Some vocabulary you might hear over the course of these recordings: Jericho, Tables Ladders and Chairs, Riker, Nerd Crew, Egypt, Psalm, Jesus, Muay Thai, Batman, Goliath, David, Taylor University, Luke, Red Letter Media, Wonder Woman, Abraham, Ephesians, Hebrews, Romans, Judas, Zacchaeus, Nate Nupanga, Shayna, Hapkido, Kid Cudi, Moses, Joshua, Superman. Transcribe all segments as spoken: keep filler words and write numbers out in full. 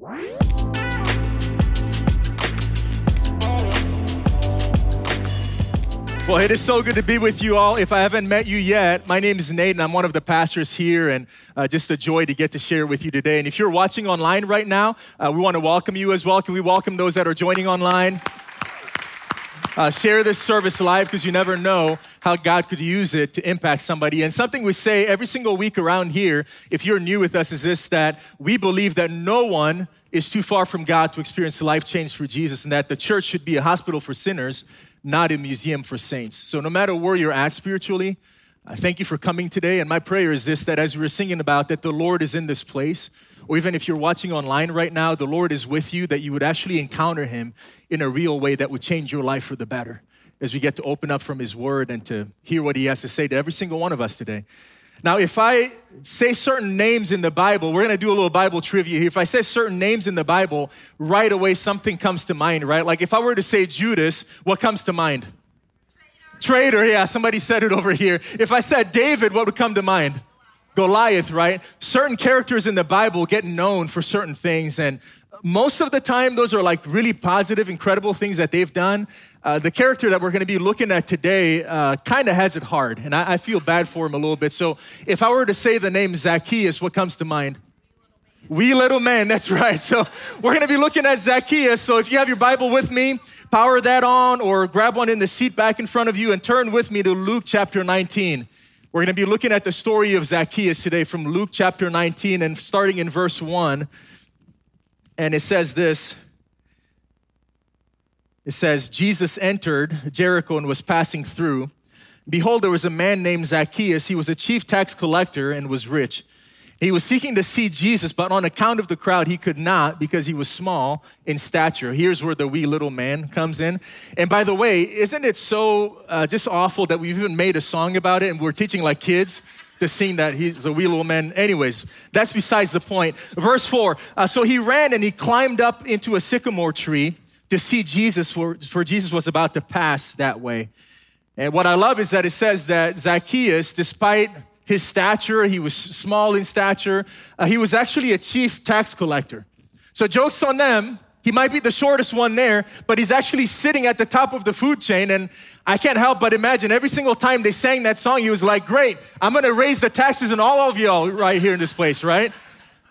Well, it is so good to be with you all. If I haven't met you yet, my name is Nate and I'm one of the pastors here, and uh, just a joy to get to share with you today. And if you're watching online right now, uh, we want to welcome you as well. Can we welcome those that are joining online? Uh, share this service live, because you never know how God could use it to impact somebody. And something we say every single week around here, if you're new with us, is this, that we believe that no one is too far from God to experience life change through Jesus, and that the church should be a hospital for sinners, not a museum for saints. So no matter where you're at spiritually, I thank you for coming today. And my prayer is this, that as we were singing about, that the Lord is in this place, or even if you're watching online right now, the Lord is with you, that you would actually encounter him in a real way that would change your life for the better, as we get to open up from his word and to hear what he has to say to every single one of us today. Now, if I say certain names in the Bible, we're going to do a little Bible trivia here. If I say certain names in the Bible, right away something comes to mind, right? Like if I were to say Judas, what comes to mind? Traitor. Traitor, yeah, somebody said it over here. If I said David, what would come to mind? Goliath, right? Certain characters in the Bible get known for certain things, and most of the time those are like really positive, incredible things that they've done. Uh, the character that we're going to be looking at today uh, kind of has it hard, and I, I feel bad for him a little bit. So if I were to say the name Zacchaeus, what comes to mind? Wee little man, that's right. So we're going to be looking at Zacchaeus. So if you have your Bible with me, power that on or grab one in the seat back in front of you and turn with me to Luke chapter nineteen. We're going to be looking at the story of Zacchaeus today from Luke chapter nineteen, and starting in verse one. And it says this. It says, Jesus entered Jericho and was passing through. Behold, there was a man named Zacchaeus. He was a chief tax collector and was rich. He was seeking to see Jesus, but on account of the crowd, he could not, because he was small in stature. Here's where the wee little man comes in. And by the way, isn't it so uh, just awful that we've even made a song about it, and we're teaching like kids to sing that he's a wee little man? Anyways, that's besides the point. Verse four, uh, so he ran and he climbed up into a sycamore tree to see Jesus, for, for Jesus was about to pass that way. And what I love is that it says that Zacchaeus, despite his stature, he was small in stature, Uh, he was actually a chief tax collector. So joke's on them. He might be the shortest one there, but he's actually sitting at the top of the food chain. And I can't help but imagine every single time they sang that song, he was like, great, I'm going to raise the taxes on all of y'all right here in this place, right?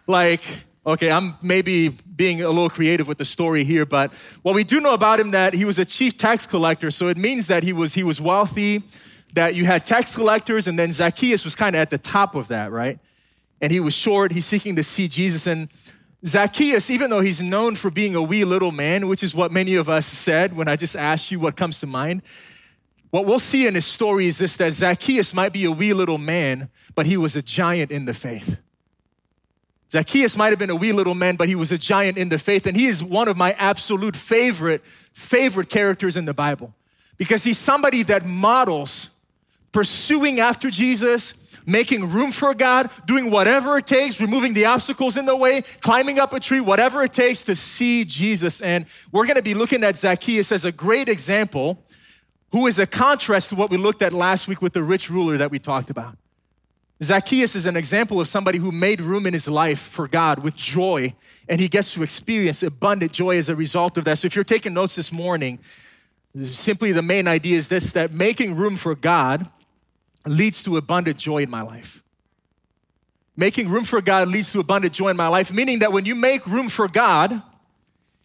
Like, okay, I'm maybe being a little creative with the story here, but what we do know about him, that he was a chief tax collector. So it means that he was he was wealthy, that you had tax collectors, and then Zacchaeus was kind of at the top of that, right? And he was short, he's seeking to see Jesus. And Zacchaeus, even though he's known for being a wee little man, which is what many of us said when I just asked you what comes to mind, what we'll see in his story is this, that Zacchaeus might be a wee little man, but he was a giant in the faith. Zacchaeus might have been a wee little man, but he was a giant in the faith. And he is one of my absolute favorite, favorite characters in the Bible, because he's somebody that models pursuing after Jesus, making room for God, doing whatever it takes, removing the obstacles in the way, climbing up a tree, whatever it takes to see Jesus. And we're going to be looking at Zacchaeus as a great example, who is a contrast to what we looked at last week with the rich ruler that we talked about. Zacchaeus is an example of somebody who made room in his life for God with joy, and he gets to experience abundant joy as a result of that. So if you're taking notes this morning, simply the main idea is this, that making room for God leads to abundant joy in my life. Making room for God leads to abundant joy in my life, meaning that when you make room for God,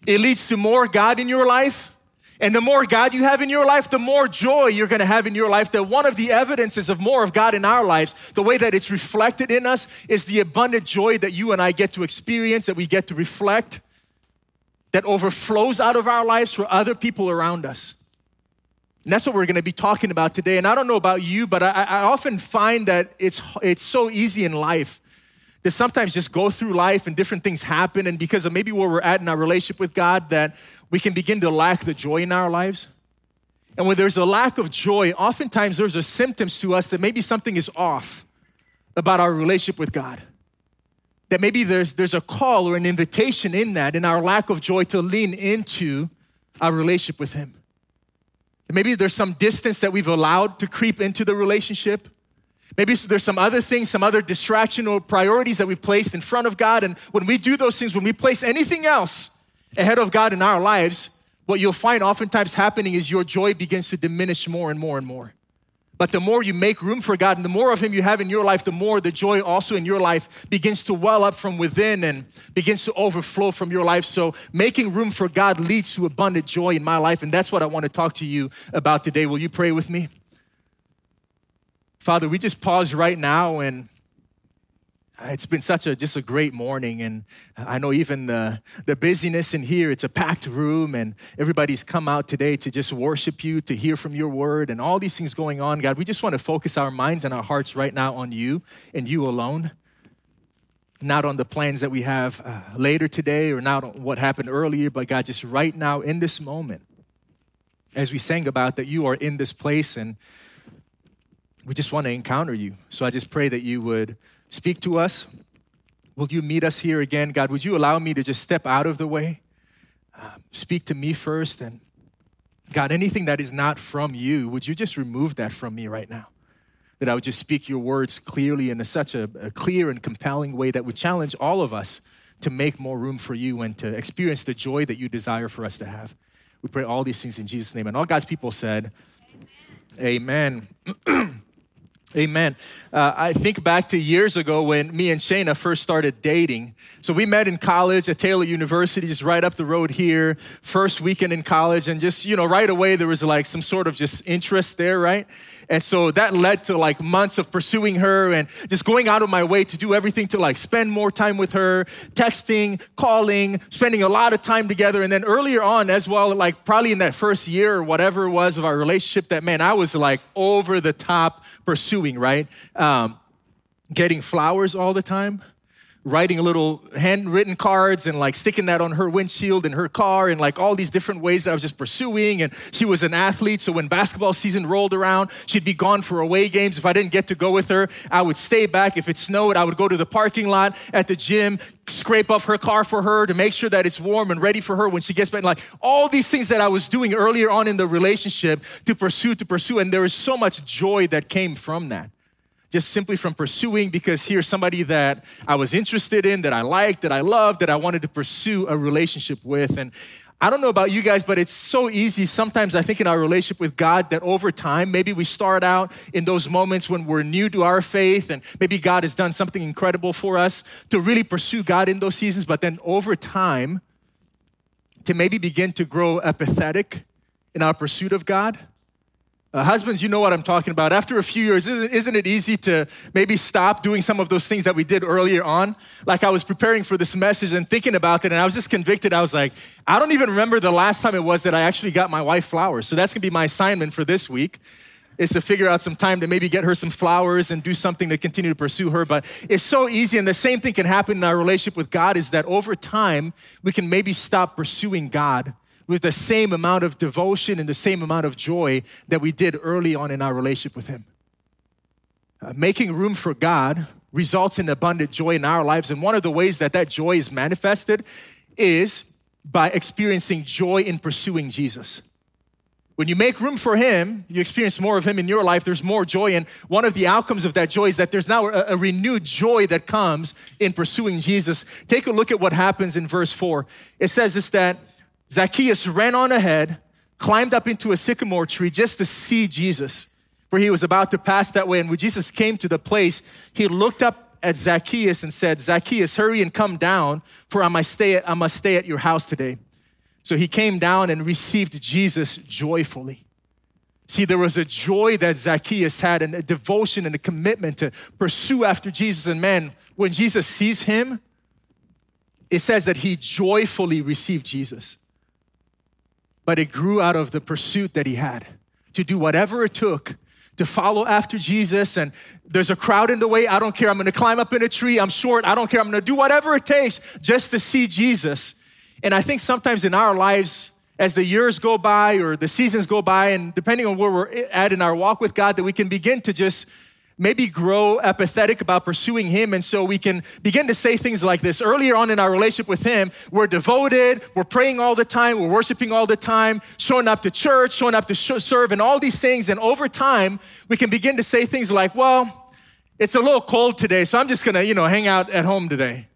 it leads to more God in your life. And the more God you have in your life, the more joy you're going to have in your life. That one of the evidences of more of God in our lives, the way that it's reflected in us, is the abundant joy that you and I get to experience, that we get to reflect, that overflows out of our lives for other people around us. And that's what we're going to be talking about today. And I don't know about you, but I, I often find that it's it's so easy in life to sometimes just go through life, and different things happen, and because of maybe where we're at in our relationship with God, that we can begin to lack the joy in our lives. And when there's a lack of joy, oftentimes there's a symptoms to us that maybe something is off about our relationship with God. That maybe there's there's a call or an invitation in that, in our lack of joy, to lean into our relationship with him. And maybe there's some distance that we've allowed to creep into the relationship. Maybe there's some other things, some other distraction or priorities that we placed in front of God. And when we do those things, when we place anything else ahead of God in our lives, what you'll find oftentimes happening is your joy begins to diminish more and more and more. But the more you make room for God and the more of him you have in your life, the more the joy also in your life begins to well up from within and begins to overflow from your life. So making room for God leads to abundant joy in my life. And that's what I want to talk to you about today. Will you pray with me? Father, we just pause right now, and it's been such a, just a great morning. And I know even the, the busyness in here, it's a packed room and everybody's come out today to just worship you, to hear from your word and all these things going on. God, we just want to focus our minds and our hearts right now on you and you alone, not on the plans that we have uh, later today or not on what happened earlier, but God, just right now in this moment, as we sang about that you are in this place and we just want to encounter you. So I just pray that you would speak to us. Will you meet us here again? God, would you allow me to just step out of the way? Uh, speak to me first. And God, anything that is not from you, would you just remove that from me right now? That I would just speak your words clearly in a, such a, a clear and compelling way that would challenge all of us to make more room for you and to experience the joy that you desire for us to have. We pray all these things in Jesus' name. And all God's people said, amen. Amen. Amen. Uh, I think back to years ago when me and Shayna first started dating. So we met in college at Taylor University, just right up the road here, first weekend in college. And just, you know, right away, there was like some sort of just interest there, right? And so that led to like months of pursuing her and just going out of my way to do everything to like spend more time with her, texting, calling, spending a lot of time together. And then earlier on as well, like probably in that first year or whatever it was of our relationship, that man, I was like over the top pursuing. Right? Um, getting flowers all the time, writing little handwritten cards and like sticking that on her windshield in her car and like all these different ways that I was just pursuing. And she was an athlete. So when basketball season rolled around, she'd be gone for away games. If I didn't get to go with her, I would stay back. If it snowed, I would go to the parking lot at the gym, scrape off her car for her to make sure that it's warm and ready for her when she gets back. Like all these things that I was doing earlier on in the relationship to pursue, to pursue. And there was so much joy that came from that. Just simply from pursuing, because here's somebody that I was interested in, that I liked, that I loved, that I wanted to pursue a relationship with. And I don't know about you guys, but it's so easy sometimes, I think, in our relationship with God that over time, maybe we start out in those moments when we're new to our faith and maybe God has done something incredible for us to really pursue God in those seasons. But then over time, to maybe begin to grow apathetic in our pursuit of God. Uh, husbands, you know what I'm talking about. After a few years, isn't, isn't it easy to maybe stop doing some of those things that we did earlier on? Like I was preparing for this message and thinking about it, and I was just convicted. I was like, I don't even remember the last time it was that I actually got my wife flowers. So that's gonna be my assignment for this week, is to figure out some time to maybe get her some flowers and do something to continue to pursue her. But it's so easy, and the same thing can happen in our relationship with God, is that over time, we can maybe stop pursuing God with the same amount of devotion and the same amount of joy that we did early on in our relationship with him. Uh, making room for God results in abundant joy in our lives. And one of the ways that that joy is manifested is by experiencing joy in pursuing Jesus. When you make room for him, you experience more of him in your life. There's more joy. And one of the outcomes of that joy is that there's now a, a renewed joy that comes in pursuing Jesus. Take a look at what happens in verse four. It says this, that Zacchaeus ran on ahead, climbed up into a sycamore tree just to see Jesus, for he was about to pass that way. And when Jesus came to the place, he looked up at Zacchaeus and said, "Zacchaeus, hurry and come down, for I must stay at, I must stay at your house today." So he came down and received Jesus joyfully. See, there was a joy that Zacchaeus had and a devotion and a commitment to pursue after Jesus. And man, when Jesus sees him, it says that he joyfully received Jesus. But it grew out of the pursuit that he had to do whatever it took to follow after Jesus. And there's a crowd in the way. I don't care. I'm going to climb up in a tree. I'm short. I don't care. I'm going to do whatever it takes just to see Jesus. And I think sometimes in our lives, as the years go by or the seasons go by, and depending on where we're at in our walk with God, that we can begin to just maybe grow apathetic about pursuing him. And so we can begin to say things like this. Earlier on in our relationship with him, we're devoted, we're praying all the time, we're worshiping all the time, showing up to church, showing up to sh- serve and all these things. And over time, we can begin to say things like, well, It's a little cold today, so I'm just going to, you know, hang out at home today.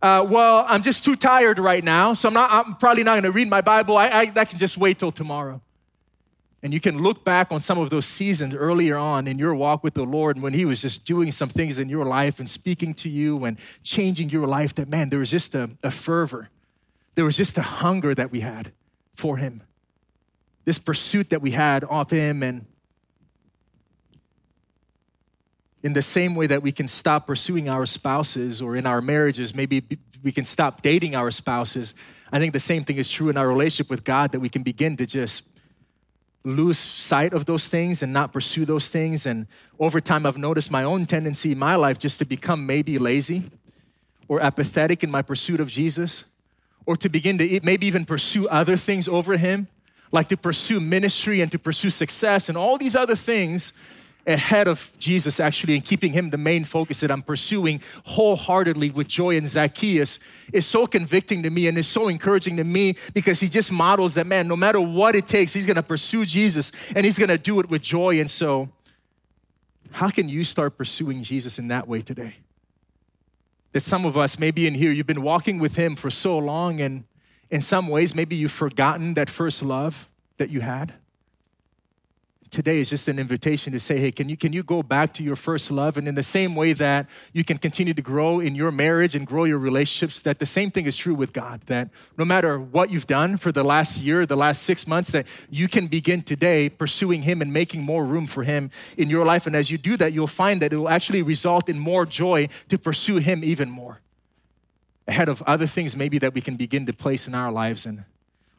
Uh, well, I'm just too tired right now, so I'm not. I'm probably not going to read my Bible. I, I that can just wait till tomorrow. And you can look back on some of those seasons earlier on in your walk with the Lord when he was just doing some things in your life and speaking to you and changing your life that, man, there was just a, a fervor. There was just a hunger that we had for him, this pursuit that we had of him. And in the same way that we can stop pursuing our spouses or in our marriages, maybe we can stop dating our spouses. I think the same thing is true in our relationship with God, that we can begin to just lose sight of those things and not pursue those things. And over time, I've noticed my own tendency in my life just to become maybe lazy or apathetic in my pursuit of Jesus, or to begin to maybe even pursue other things over him, like to pursue ministry and to pursue success and all these other things ahead of Jesus, actually, and keeping him the main focus that I'm pursuing wholeheartedly with joy. And Zacchaeus is so convicting to me and is so encouraging to me, because he just models that, man, no matter what it takes, he's going to pursue Jesus and he's going to do it with joy. And so how can you start pursuing Jesus in that way today? That some of us, maybe in here, you've been walking with him for so long, and in some ways, maybe you've forgotten that first love that you had. Today is just an invitation to say, hey, can you can you go back to your first love? And in the same way that you can continue to grow in your marriage and grow your relationships, that the same thing is true with God, that no matter what you've done for the last year, the last six months, that you can begin today pursuing him and making more room for him in your life. And as you do that, you'll find that it will actually result in more joy to pursue him even more, ahead of other things maybe that we can begin to place in our lives. And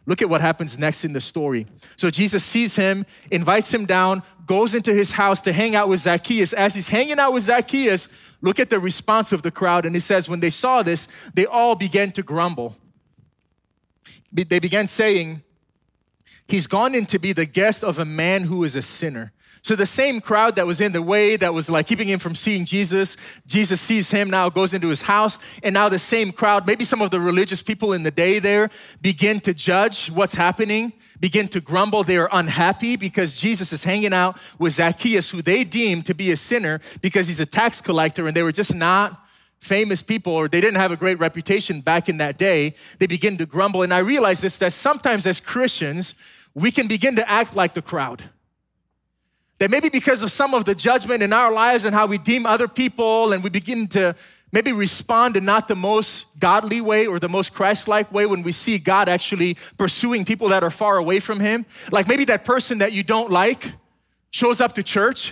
look at what happens next in the story. So Jesus sees him, invites him down, goes into his house to hang out with Zacchaeus. As he's hanging out with Zacchaeus, look at the response of the crowd. And it says, when they saw this, they all began to grumble. They began saying, he's gone in to be the guest of a man who is a sinner. So the same crowd that was in the way, that was like keeping him from seeing Jesus, Jesus sees him now, goes into his house, and now the same crowd, maybe some of the religious people in the day there, begin to judge what's happening, begin to grumble. They are unhappy because Jesus is hanging out with Zacchaeus, who they deem to be a sinner because he's a tax collector, and they were just not famous people, or they didn't have a great reputation back in that day. They begin to grumble. And I realize this, that sometimes as Christians, we can begin to act like the crowd. That maybe because of some of the judgment in our lives and how we deem other people, and we begin to maybe respond in not the most godly way or the most Christ-like way when we see God actually pursuing people that are far away from him. Like maybe that person that you don't like shows up to church.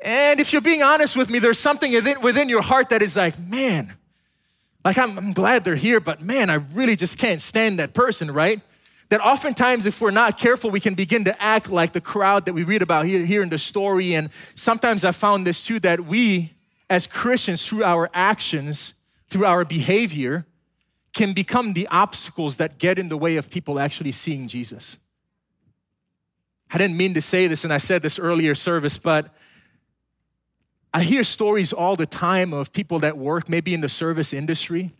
And if you're being honest with me, there's something within your heart that is like, man, like I'm, I'm glad they're here, but man, I really just can't stand that person, right? That oftentimes, if we're not careful, we can begin to act like the crowd that we read about here, here in the story. And sometimes I found this too, that we as Christians, through our actions, through our behavior, can become the obstacles that get in the way of people actually seeing Jesus. I didn't mean to say this, and I said this earlier service, but I hear stories all the time of people that work maybe in the service industry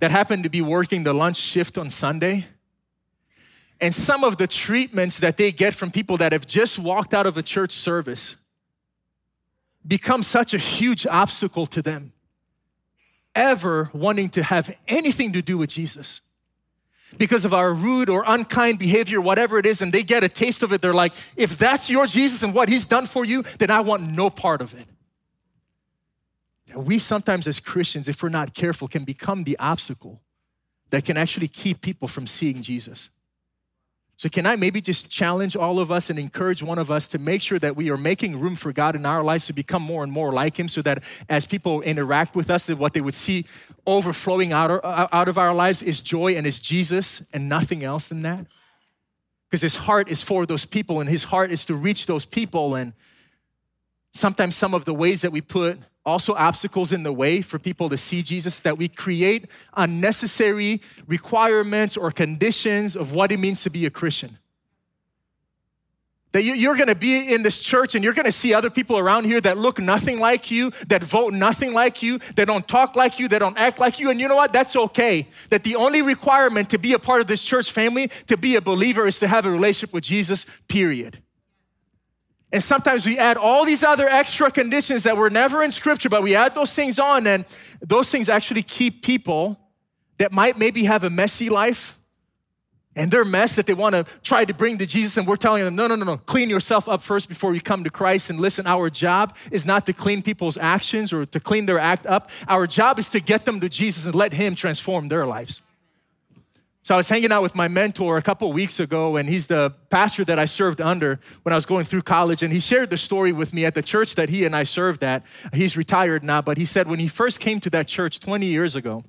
that happen to be working the lunch shift on Sunday. And some of the treatments that they get from people that have just walked out of a church service become such a huge obstacle to them ever wanting to have anything to do with Jesus because of our rude or unkind behavior, whatever it is, and they get a taste of it. They're like, if that's your Jesus and what he's done for you, then I want no part of it. We sometimes as Christians, if we're not careful, can become the obstacle that can actually keep people from seeing Jesus. So can I maybe just challenge all of us and encourage one of us to make sure that we are making room for God in our lives to become more and more like him, so that as people interact with us, that what they would see overflowing out of our lives is joy and is Jesus and nothing else than that? Because his heart is for those people, and his heart is to reach those people. And sometimes some of the ways that we put also obstacles in the way for people to see Jesus, that we create unnecessary requirements or conditions of what it means to be a Christian. That you're going to be in this church and you're going to see other people around here that look nothing like you, that vote nothing like you, that don't talk like you, that don't act like you. And you know what? That's okay. That the only requirement to be a part of this church family, to be a believer, is to have a relationship with Jesus, period. And sometimes we add all these other extra conditions that were never in scripture, but we add those things on, and those things actually keep people that might maybe have a messy life and their mess that they want to try to bring to Jesus. And we're telling them, no, no, no, no, clean yourself up first before you come to Christ. And listen, our job is not to clean people's actions or to clean their act up. Our job is to get them to Jesus and let him transform their lives. So I was hanging out with my mentor a couple weeks ago, and he's the pastor that I served under when I was going through college. And he shared the story with me at the church that he and I served at. He's retired now, but he said when he first came to that church twenty years ago,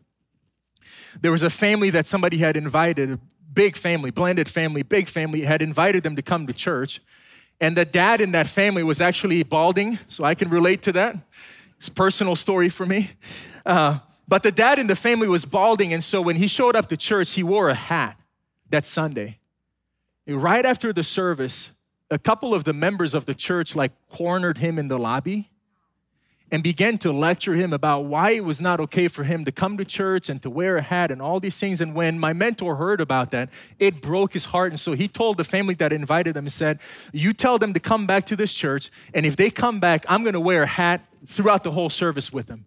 there was a family that somebody had invited, big family, blended family, big family, had invited them to come to church. And the dad in that family was actually balding, so I can relate to that. It's a personal story for me. Uh, But the dad in the family was balding, and so when he showed up to church, he wore a hat that Sunday. And right after the service, a couple of the members of the church like cornered him in the lobby and began to lecture him about why it was not okay for him to come to church and to wear a hat and all these things. And when my mentor heard about that, it broke his heart. And so he told the family that invited them and said, you tell them to come back to this church, and if they come back, I'm going to wear a hat throughout the whole service with them.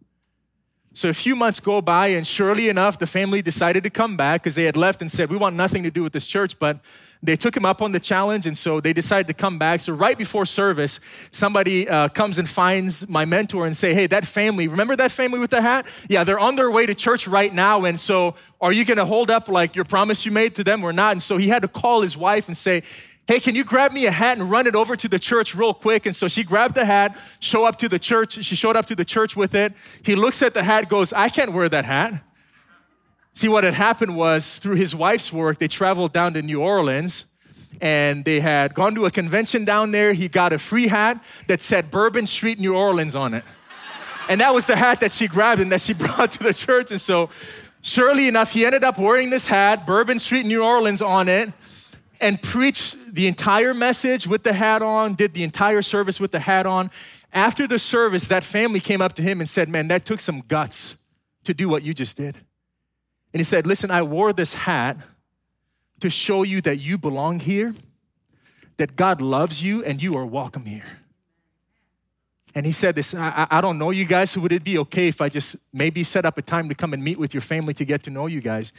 So a few months go by, and surely enough, the family decided to come back because they had left and said, we want nothing to do with this church, but they took him up on the challenge, and so they decided to come back. So right before service, somebody uh, comes and finds my mentor and say, hey, that family, remember that family with the hat? Yeah, they're on their way to church right now, and so are you going to hold up like your promise you made to them or not? And so he had to call his wife and say, hey, can you grab me a hat and run it over to the church real quick? And so she grabbed the hat, show up to the church. She showed up to the church with it. He looks at the hat, goes, I can't wear that hat. See, what had happened was through his wife's work, they traveled down to New Orleans, and they had gone to a convention down there. He got a free hat that said Bourbon Street, New Orleans on it. And that was the hat that she grabbed and that she brought to the church. And so surely enough, he ended up wearing this hat, Bourbon Street, New Orleans on it, and preached the entire message with the hat on, did the entire service with the hat on. After the service, that family came up to him and said, man, that took some guts to do what you just did. And he said, listen, I wore this hat to show you that you belong here, that God loves you, and you are welcome here. And he said this, I, I don't know you guys, so would it be okay if I just maybe set up a time to come and meet with your family to get to know you guys?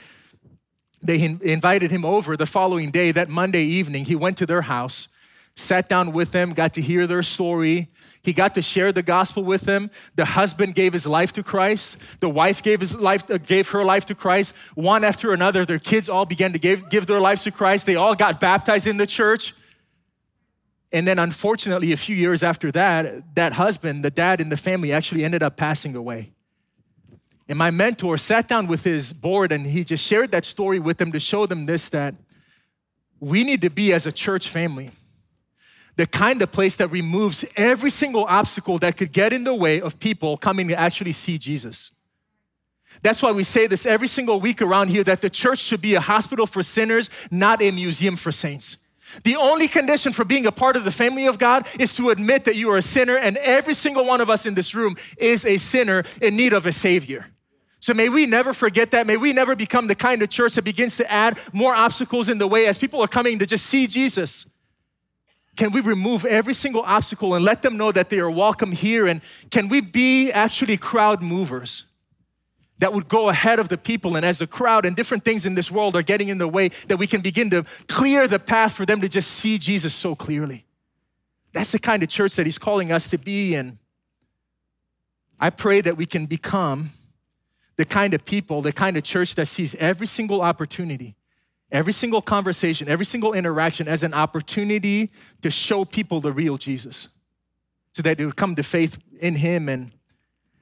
They invited him over the following day. That Monday evening, he went to their house, sat down with them, got to hear their story. He got to share the gospel with them. The husband gave his life to Christ. The wife gave his life, gave her life to Christ. One after another, their kids all began to give, give their lives to Christ. They all got baptized in the church. And then unfortunately, a few years after that, that husband, the dad in the family, actually ended up passing away. And my mentor sat down with his board, and he just shared that story with them to show them this, that we need to be as a church family, the kind of place that removes every single obstacle that could get in the way of people coming to actually see Jesus. That's why we say this every single week around here, that the church should be a hospital for sinners, not a museum for saints. The only condition for being a part of the family of God is to admit that you are a sinner, and every single one of us in this room is a sinner in need of a savior. So may we never forget that. May we never become the kind of church that begins to add more obstacles in the way as people are coming to just see Jesus. Can we remove every single obstacle and let them know that they are welcome here? And can we be actually crowd movers that would go ahead of the people, and as the crowd and different things in this world are getting in the way, that we can begin to clear the path for them to just see Jesus so clearly? That's the kind of church that he's calling us to be in. I pray that we can become the kind of people, the kind of church that sees every single opportunity, every single conversation, every single interaction as an opportunity to show people the real Jesus, so that they would come to faith in him. And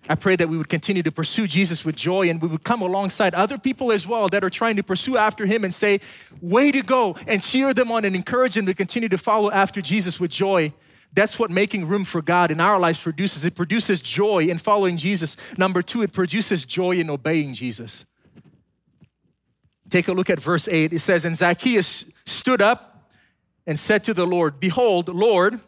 I pray that we would continue to pursue Jesus with joy, and we would come alongside other people as well that are trying to pursue after him and say, way to go, and cheer them on and encourage them to continue to follow after Jesus with joy. That's what making room for God in our lives produces. It produces joy in following Jesus. Number two, it produces joy in obeying Jesus. Take a look at verse eight. It says, and Zacchaeus stood up and said to the Lord, behold, Lord,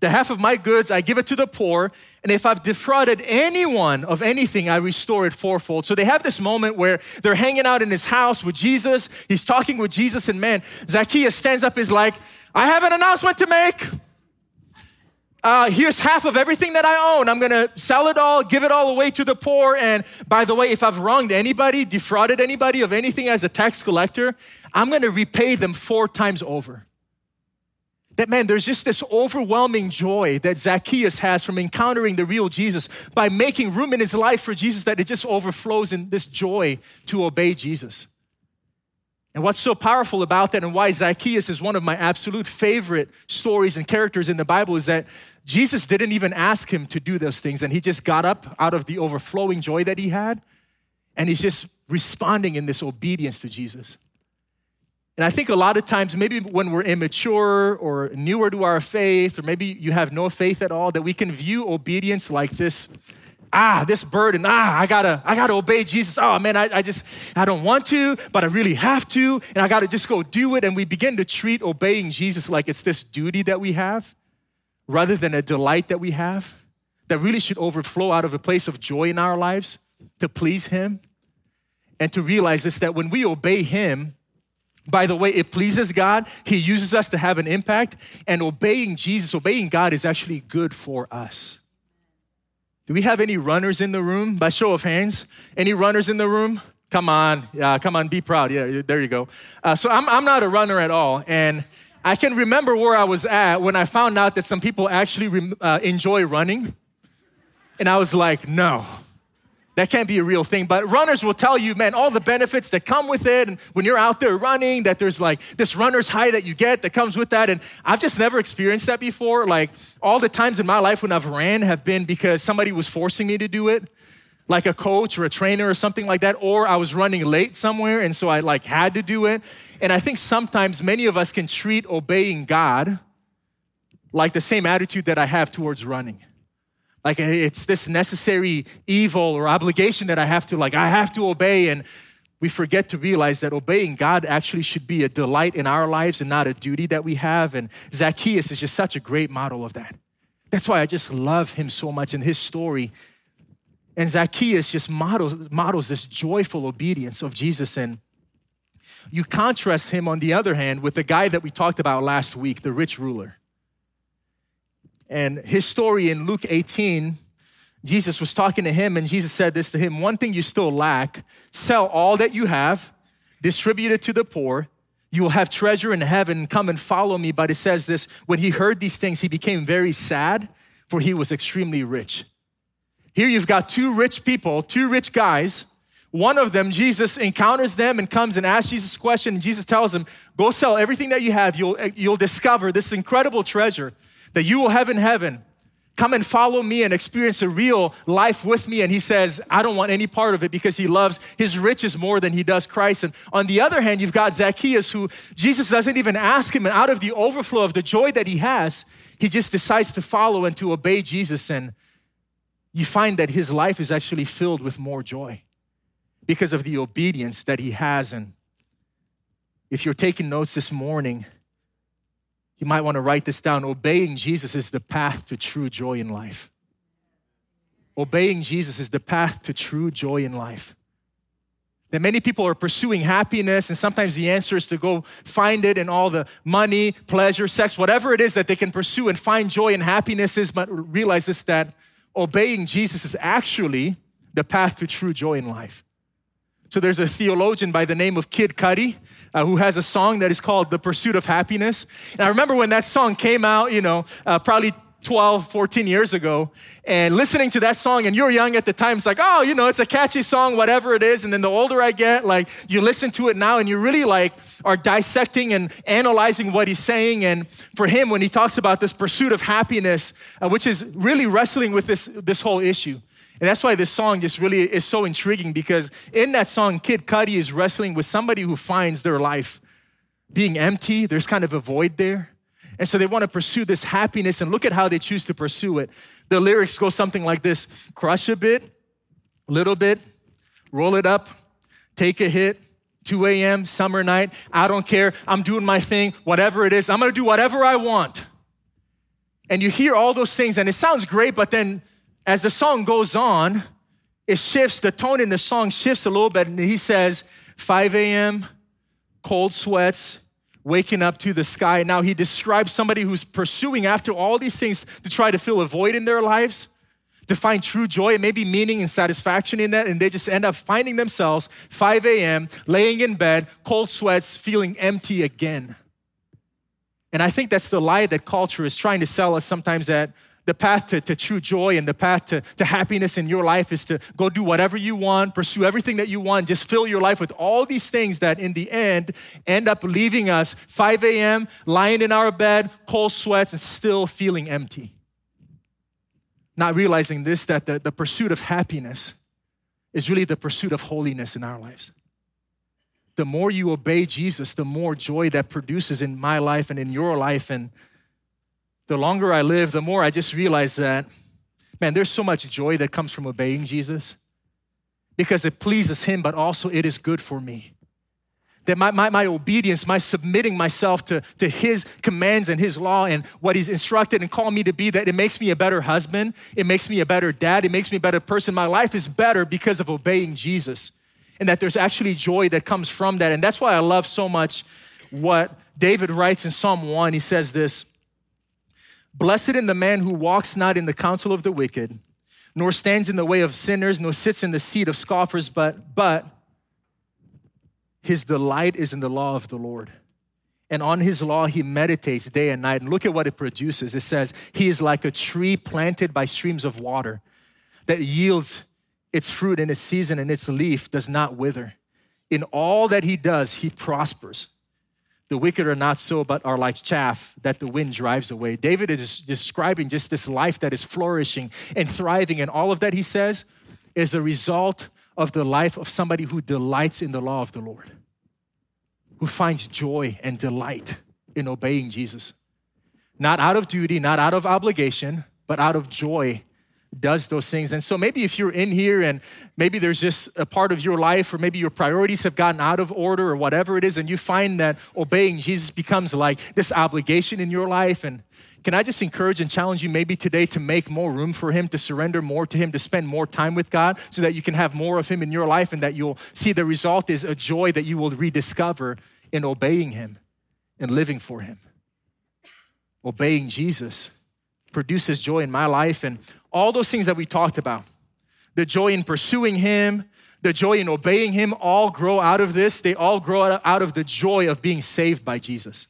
the half of my goods, I give it to the poor. And if I've defrauded anyone of anything, I restore it fourfold. So they have this moment where they're hanging out in his house with Jesus. He's talking with Jesus. And man, Zacchaeus stands up, is like, I have an announcement to make. Uh, here's half of everything that I own. I'm going to sell it all, give it all away to the poor. And by the way, if I've wronged anybody, defrauded anybody of anything as a tax collector, I'm going to repay them four times over. That man, there's just this overwhelming joy that Zacchaeus has from encountering the real Jesus by making room in his life for Jesus, that it just overflows in this joy to obey Jesus. And what's so powerful about that, and why Zacchaeus is one of my absolute favorite stories and characters in the Bible, is that Jesus didn't even ask him to do those things. And he just got up out of the overflowing joy that he had. And he's just responding in this obedience to Jesus. And I think a lot of times, maybe when we're immature or newer to our faith, or maybe you have no faith at all, that we can view obedience like this, ah, this burden, ah, I gotta, I gotta obey Jesus. Oh man, I, I just, I don't want to, but I really have to. And I gotta just go do it. And we begin to treat obeying Jesus like it's this duty that we have, rather than a delight that we have, that really should overflow out of a place of joy in our lives to please him. And to realize this, that when we obey him, by the way, it pleases God. He uses us to have an impact. And obeying Jesus, obeying God, is actually good for us. Do we have any runners in the room? By show of hands, any runners in the room? Come on, yeah, come on, be proud. Yeah, there you go. Uh, so I'm I'm not a runner at all, and I can remember where I was at when I found out that some people actually re- uh, enjoy running, and I was like, no, that can't be a real thing. But runners will tell you, man, all the benefits that come with it, and when you're out there running, that there's like this runner's high that you get that comes with that. And I've just never experienced that before. Like all the times in my life when I've ran have been because somebody was forcing me to do it, like a coach or a trainer or something like that, or I was running late somewhere and so I like had to do it. And I think sometimes many of us can treat obeying God like the same attitude that I have towards running. Like it's this necessary evil or obligation that I have to, like, I have to obey. And we forget to realize that obeying God actually should be a delight in our lives and not a duty that we have. And Zacchaeus is just such a great model of that. That's why I just love him so much in his story. And Zacchaeus just models, models this joyful obedience of Jesus. And you contrast him, on the other hand, with the guy that we talked about last week, the rich ruler. And his story in Luke eighteen, Jesus was talking to him and Jesus said this to him, one thing you still lack, sell all that you have, distribute it to the poor, you will have treasure in heaven, come and follow me. But it says this, when he heard these things, he became very sad, for he was extremely rich. Here you've got two rich people, two rich guys. One of them, Jesus encounters them and comes and asks Jesus a question. And Jesus tells him, go sell everything that you have. You'll, you'll discover this incredible treasure that you will have in heaven. Come and follow me and experience a real life with me. And he says, I don't want any part of it, because he loves his riches more than he does Christ. And on the other hand, you've got Zacchaeus, who Jesus doesn't even ask him. And out of the overflow of the joy that he has, he just decides to follow and to obey Jesus. And you find that his life is actually filled with more joy because of the obedience that he has. And if you're taking notes this morning, you might want to write this down. Obeying Jesus is the path to true joy in life. Obeying Jesus is the path to true joy in life. That many people are pursuing happiness, and sometimes the answer is to go find it in all the money, pleasure, sex, whatever it is that they can pursue and find joy and happiness is, but realize this, that obeying Jesus is actually the path to true joy in life. So there's a theologian by the name of Kid Cudi uh, who has a song that is called The Pursuit of Happiness. And I remember when that song came out, you know, uh, probably twelve, fourteen years ago, and listening to that song, and you're young at the time, it's like, oh, you know, it's a catchy song, whatever it is. And then the older I get, like you listen to it now and you really like are dissecting and analyzing what he's saying. And for him, when he talks about this pursuit of happiness, uh, which is really wrestling with this, this whole issue. And that's why this song just really is so intriguing, because in that song, Kid Cudi is wrestling with somebody who finds their life being empty. There's kind of a void there. And so they want to pursue this happiness, and look at how they choose to pursue it. The lyrics go something like this. Crush a bit, little bit, roll it up, take a hit, two a.m., summer night. I don't care. I'm doing my thing, whatever it is. I'm going to do whatever I want. And you hear all those things and it sounds great, but then as the song goes on, it shifts, the tone in the song shifts a little bit. And he says, five a.m., cold sweats, waking up to the sky. Now he describes somebody who's pursuing after all these things to try to fill a void in their lives, to find true joy and maybe meaning and satisfaction in that. And they just end up finding themselves five a.m., laying in bed, cold sweats, feeling empty again. And I think that's the lie that culture is trying to sell us sometimes, that the path to, to true joy and the path to, to happiness in your life is to go do whatever you want, pursue everything that you want, just fill your life with all these things that in the end end up leaving us five a.m., lying in our bed, cold sweats, and still feeling empty. Not realizing this, that the, the pursuit of happiness is really the pursuit of holiness in our lives. The more you obey Jesus, the more joy that produces in my life and in your life. And the longer I live, the more I just realize that, man, there's so much joy that comes from obeying Jesus, because it pleases him, but also it is good for me. That my, my, my obedience, my submitting myself to, to his commands and his law and what he's instructed and called me to be, that it makes me a better husband, it makes me a better dad, it makes me a better person. My life is better because of obeying Jesus, and that there's actually joy that comes from that. And that's why I love so much what David writes in Psalm one. He says this, "Blessed is the man who walks not in the counsel of the wicked, nor stands in the way of sinners, nor sits in the seat of scoffers, but, but his delight is in the law of the Lord. And on his law he meditates day and night." And look at what it produces. It says, "He is like a tree planted by streams of water that yields its fruit in its season, and its leaf does not wither. In all that he does, he prospers. The wicked are not so, but are like chaff that the wind drives away." David is describing just this life that is flourishing and thriving. And all of that, he says, is a result of the life of somebody who delights in the law of the Lord, who finds joy and delight in obeying Jesus. Not out of duty, not out of obligation, but out of joy, does those things. And so maybe if you're in here and maybe there's just a part of your life, or maybe your priorities have gotten out of order or whatever it is, and you find that obeying Jesus becomes like this obligation in your life. And can I just encourage and challenge you maybe today to make more room for him, to surrender more to him, to spend more time with God, so that you can have more of him in your life, and that you'll see the result is a joy that you will rediscover in obeying him and living for him. Obeying Jesus produces joy in my life. And all those things that we talked about, the joy in pursuing him, the joy in obeying him, all grow out of this. They all grow out of the joy of being saved by Jesus.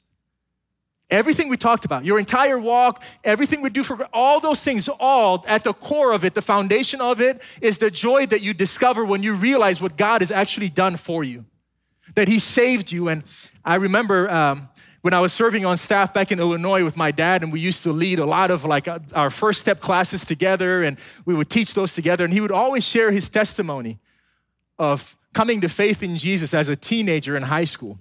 Everything we talked about, your entire walk, everything we do for all those things, all at the core of it, the foundation of it is the joy that you discover when you realize what God has actually done for you, that he saved you. And I remember um, when I was serving on staff back in Illinois with my dad, and we used to lead a lot of like our first step classes together, and we would teach those together. And he would always share his testimony of coming to faith in Jesus as a teenager in high school.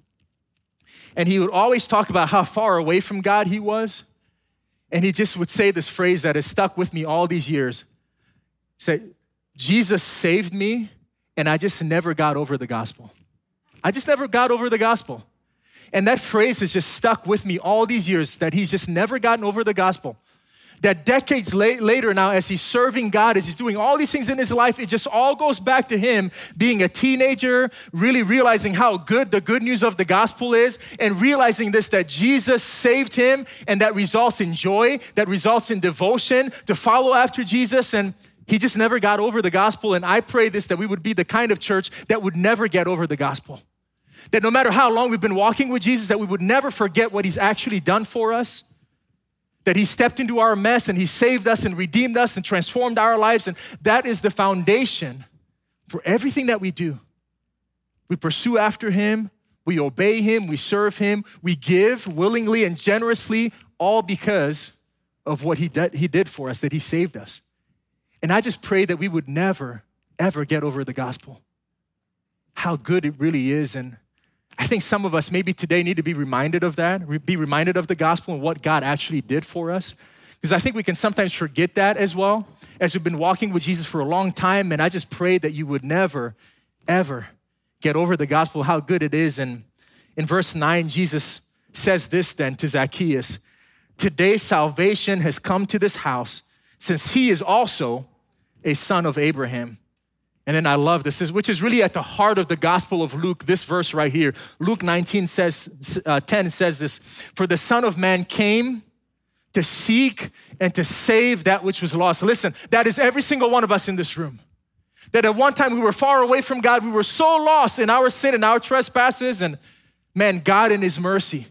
And he would always talk about how far away from God he was. And he just would say this phrase that has stuck with me all these years. He said, "Jesus saved me, and I just never got over the gospel. I just never got over the gospel." And that phrase has just stuck with me all these years, that he's just never gotten over the gospel. That decades late, later now, as he's serving God, as he's doing all these things in his life, it just all goes back to him being a teenager, really realizing how good the good news of the gospel is, and realizing this, that Jesus saved him, and that results in joy, that results in devotion to follow after Jesus. And he just never got over the gospel. And I pray this, that we would be the kind of church that would never get over the gospel. That no matter how long we've been walking with Jesus, that we would never forget what he's actually done for us. That he stepped into our mess, and he saved us and redeemed us and transformed our lives. And that is the foundation for everything that we do. We pursue after him. We obey him. We serve him. We give willingly and generously, all because of what he did, he did for us, that he saved us. And I just pray that we would never, ever get over the gospel, how good it really is. And I think some of us maybe today need to be reminded of that, be reminded of the gospel and what God actually did for us. Because I think we can sometimes forget that as well, as we've been walking with Jesus for a long time. And I just pray that you would never, ever get over the gospel, how good it is. And in verse nine, Jesus says this then to Zacchaeus, "Today salvation has come to this house, since he is also a son of Abraham. And then I love this, which is really at the heart of the gospel of Luke, this verse right here. Luke nineteen says, uh, ten says this, for the Son of Man came to seek and to save that which was lost. Listen, that is every single one of us in this room. That at one time we were far away from God. We were so lost in our sin and our trespasses. And man, God in his mercy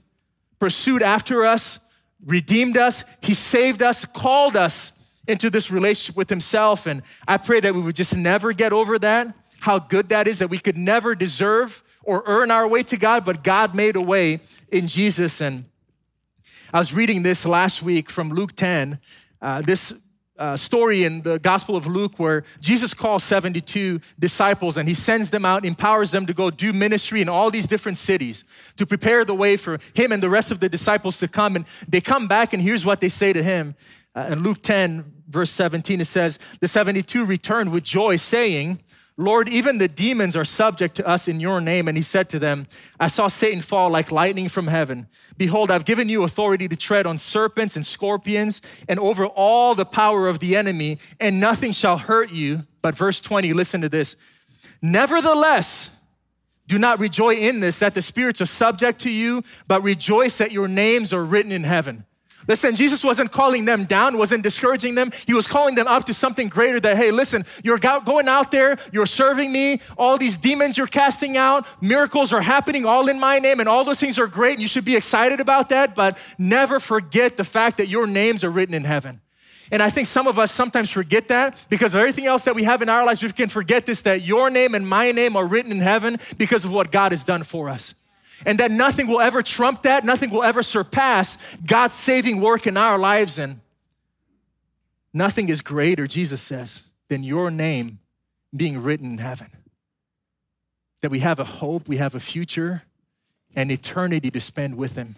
pursued after us, redeemed us. He saved us, called us into this relationship with himself. And I pray that we would just never get over that, how good that is, that we could never deserve or earn our way to God, but God made a way in Jesus. And I was reading this last week from Luke ten, uh, this uh, story in the Gospel of Luke where Jesus calls seventy-two disciples and he sends them out, empowers them to go do ministry in all these different cities to prepare the way for him and the rest of the disciples to come. And they come back and here's what they say to him. Uh, in Luke ten, verse seventeen, it says, the seventy-two returned with joy saying, Lord, even the demons are subject to us in your name. And he said to them, I saw Satan fall like lightning from heaven. Behold, I've given you authority to tread on serpents and scorpions and over all the power of the enemy, and nothing shall hurt you. But verse twenty, listen to this. Nevertheless, do not rejoice in this, that the spirits are subject to you, but rejoice that your names are written in heaven. Listen, Jesus wasn't calling them down, wasn't discouraging them. He was calling them up to something greater that, hey, listen, you're going out there, you're serving me, all these demons you're casting out, miracles are happening all in my name, and all those things are great, and you should be excited about that, but never forget the fact that your names are written in heaven. And I think some of us sometimes forget that because of everything else that we have in our lives, we can forget this, that your name and my name are written in heaven because of what God has done for us. And that nothing will ever trump that. Nothing will ever surpass God's saving work in our lives. And nothing is greater, Jesus says, than your name being written in heaven. That we have a hope, we have a future, and eternity to spend with him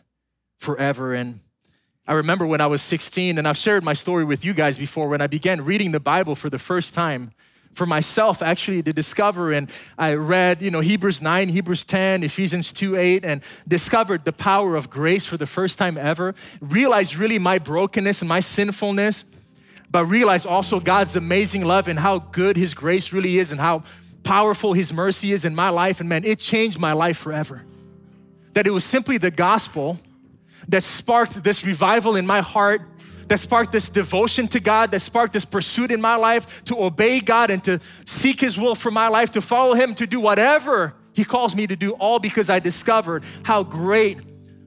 forever. And I remember when I was sixteen, and I've shared my story with you guys before, when I began reading the Bible for the first time, for myself actually to discover. And I read, you know, Hebrews nine, Hebrews ten, Ephesians two eight, and discovered the power of grace for the first time ever. Realized really my brokenness and my sinfulness, but realized also God's amazing love and how good his grace really is and how powerful his mercy is in my life. And man, it changed my life forever. That it was simply the gospel that sparked this revival in my heart, that sparked this devotion to God, that sparked this pursuit in my life to obey God and to seek his will for my life, to follow him, to do whatever he calls me to do, all because I discovered how great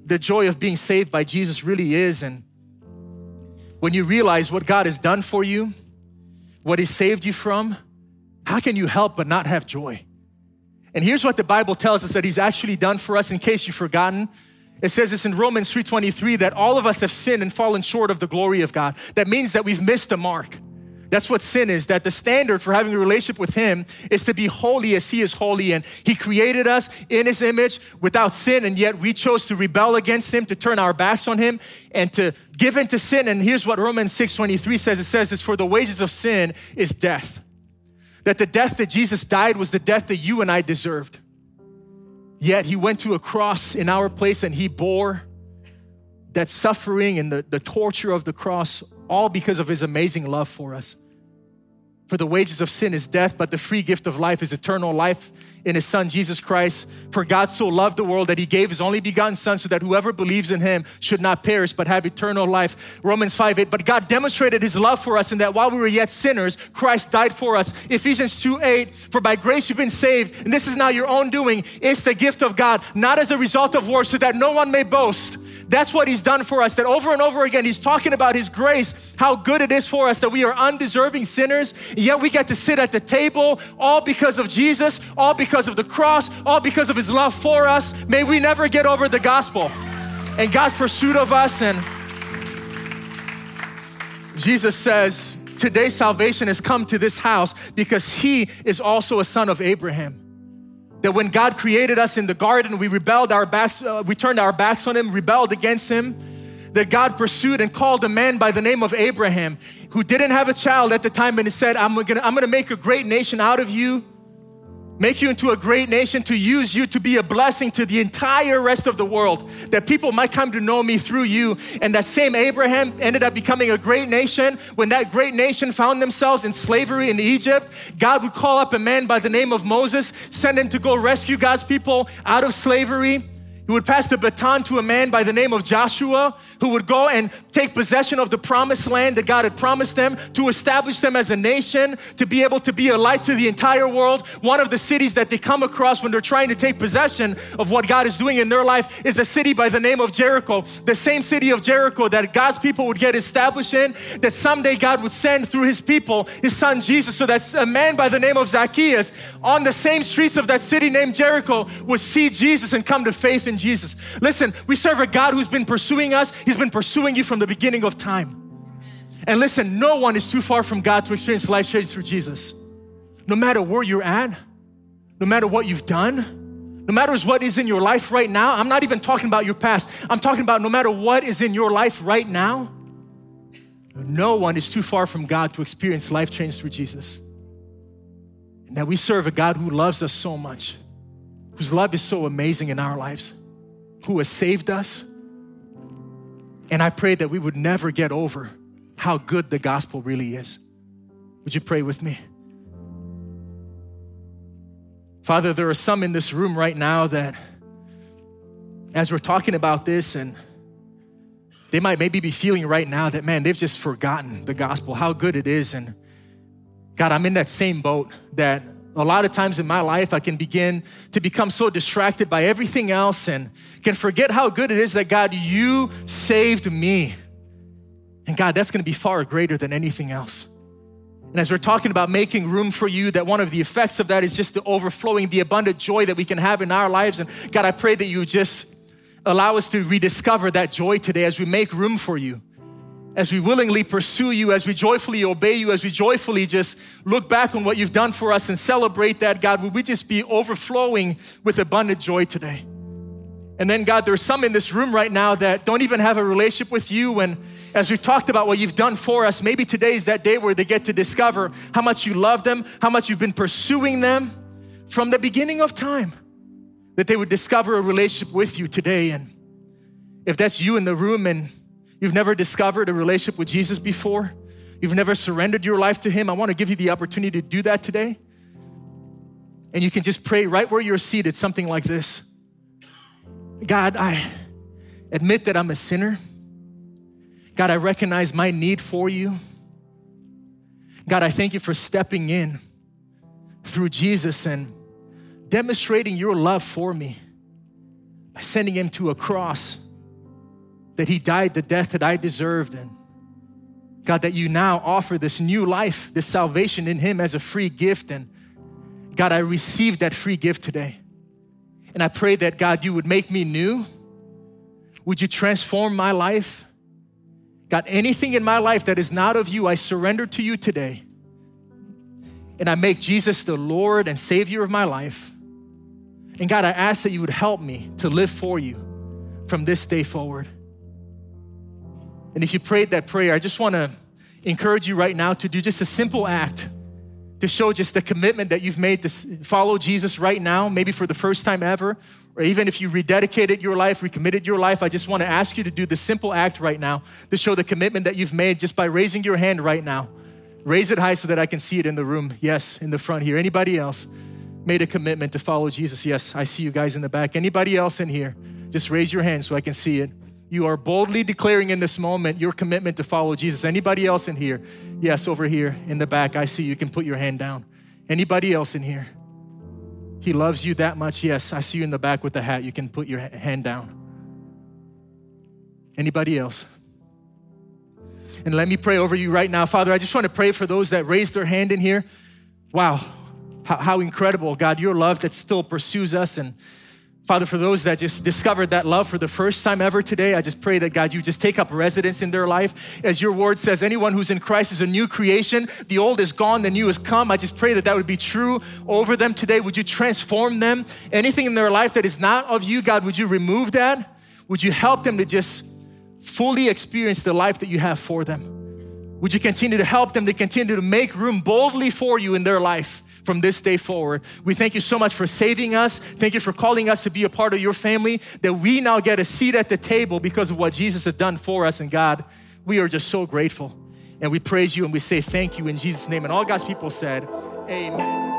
the joy of being saved by Jesus really is. And when you realize what God has done for you, what he saved you from, how can you help but not have joy? And here's what the Bible tells us that he's actually done for us in case you've forgotten. It says this in Romans three twenty-three, that all of us have sinned and fallen short of the glory of God. That means that we've missed the mark. That's what sin is, that the standard for having a relationship with him is to be holy as he is holy. And he created us in his image without sin, and yet we chose to rebel against him, to turn our backs on him, and to give in to sin. And here's what Romans six twenty-three says. It says this, for the wages of sin is death. That the death that Jesus died was the death that you and I deserved. Yet he went to a cross in our place and he bore that suffering and the, the torture of the cross, all because of his amazing love for us. For the wages of sin is death, but the free gift of life is eternal life in his son, Jesus Christ. For God so loved the world that he gave his only begotten son so that whoever believes in him should not perish, but have eternal life. Romans five eight, but God demonstrated his love for us in that while we were yet sinners, Christ died for us. Ephesians two eight, for by grace you've been saved, and this is not your own doing. It's the gift of God, not as a result of works, so that no one may boast. That's what he's done for us, that over and over again, he's talking about his grace, how good it is for us, that we are undeserving sinners, yet we get to sit at the table, all because of Jesus, all because of the cross, all because of his love for us. May we never get over the gospel and God's pursuit of us. And Jesus says, today salvation has come to this house because he is also a son of Abraham. That when God created us in the garden, we rebelled our backs, uh, we turned our backs on him, rebelled against him. That God pursued and called a man by the name of Abraham who didn't have a child at the time, and he said, I'm gonna, I'm gonna make a great nation out of you. make you into a great nation, to use you to be a blessing to the entire rest of the world, that people might come to know me through you. And that same Abraham ended up becoming a great nation. When that great nation found themselves in slavery in Egypt, God would call up a man by the name of Moses, send him to go rescue God's people out of slavery. He would pass the baton to a man by the name of Joshua, who would go and take possession of the promised land that God had promised them, to establish them as a nation, to be able to be a light to the entire world. One of the cities that they come across when they're trying to take possession of what God is doing in their life is a city by the name of Jericho, the same city of Jericho that God's people would get established in, that someday God would send through his people, his son Jesus. So that a man by the name of Zacchaeus on the same streets of that city named Jericho would see Jesus and come to faith in Jesus. Listen, we serve a God who's been pursuing us. He's been pursuing you from the beginning of time. And listen, no one is too far from God to experience life change through Jesus. No matter where you're at, no matter what you've done, no matter what is in your life right now. I'm not even talking about your past. I'm talking about no matter what is in your life right now. No one is too far from God to experience life change through Jesus. And that we serve a God who loves us so much, whose love is so amazing in our lives, who has saved us. And I pray that we would never get over how good the gospel really is. Would you pray with me? Father, there are some in this room right now that as we're talking about this, and they might maybe be feeling right now that, man, they've just forgotten the gospel, how good it is. And God, I'm in that same boat, that a lot of times in my life, I can begin to become so distracted by everything else and can forget how good it is that, God, you saved me. And God, that's gonna be far greater than anything else. And as we're talking about making room for you, that one of the effects of that is just the overflowing, the abundant joy that we can have in our lives. And God, I pray that you just allow us to rediscover that joy today as we make room for you, as we willingly pursue you, as we joyfully obey you, as we joyfully just look back on what you've done for us and celebrate that, God, would we just be overflowing with abundant joy today? And then, God, there's some in this room right now that don't even have a relationship with you. And as we've talked about what you've done for us, maybe today is that day where they get to discover how much you love them, how much you've been pursuing them from the beginning of time, that they would discover a relationship with you today. And if that's you in the room and you've never discovered a relationship with Jesus before, you've never surrendered your life to him, I want to give you the opportunity to do that today. And you can just pray right where you're seated, something like this. God, I admit that I'm a sinner. God, I recognize my need for you. God, I thank you for stepping in through Jesus and demonstrating your love for me by sending him to a cross, that he died the death that I deserved. And God, that you now offer this new life, this salvation in him as a free gift. And God, I received that free gift today. And I pray that, God, you would make me new. Would you transform my life? God, anything in my life that is not of you, I surrender to you today. And I make Jesus the Lord and Savior of my life. And God, I ask that you would help me to live for you from this day forward. And if you prayed that prayer, I just want to encourage you right now to do just a simple act to show just the commitment that you've made to follow Jesus right now, maybe for the first time ever, or even if you rededicated your life, recommitted your life. I just want to ask you to do the simple act right now to show the commitment that you've made just by raising your hand right now. Raise it high so that I can see it in the room. Yes, in the front here. Anybody else made a commitment to follow Jesus? Yes, I see you guys in the back. Anybody else in here? Just raise your hand so I can see it. You are boldly declaring in this moment your commitment to follow Jesus. Anybody else in here? Yes, over here in the back. I see you can put your hand down. Anybody else in here? He loves you that much. Yes, I see you in the back with the hat. You can put your hand down. Anybody else? And let me pray over you right now. Father, I just want to pray for those that raised their hand in here. Wow, how, how incredible, God, your love that still pursues us. And Father, for those that just discovered that love for the first time ever today, I just pray that, God, you just take up residence in their life. As your word says, anyone who's in Christ is a new creation. The old is gone, the new has come. I just pray that that would be true over them today. Would you transform them? Anything in their life that is not of you, God, would you remove that? Would you help them to just fully experience the life that you have for them? Would you continue to help them to continue to make room boldly for you in their life? from this day forward. We thank you so much for saving us. Thank you for calling us to be a part of your family, that we now get a seat at the table because of what Jesus has done for us. And God, we are just so grateful. And we praise you and we say thank you in Jesus' name. And all God's people said, amen.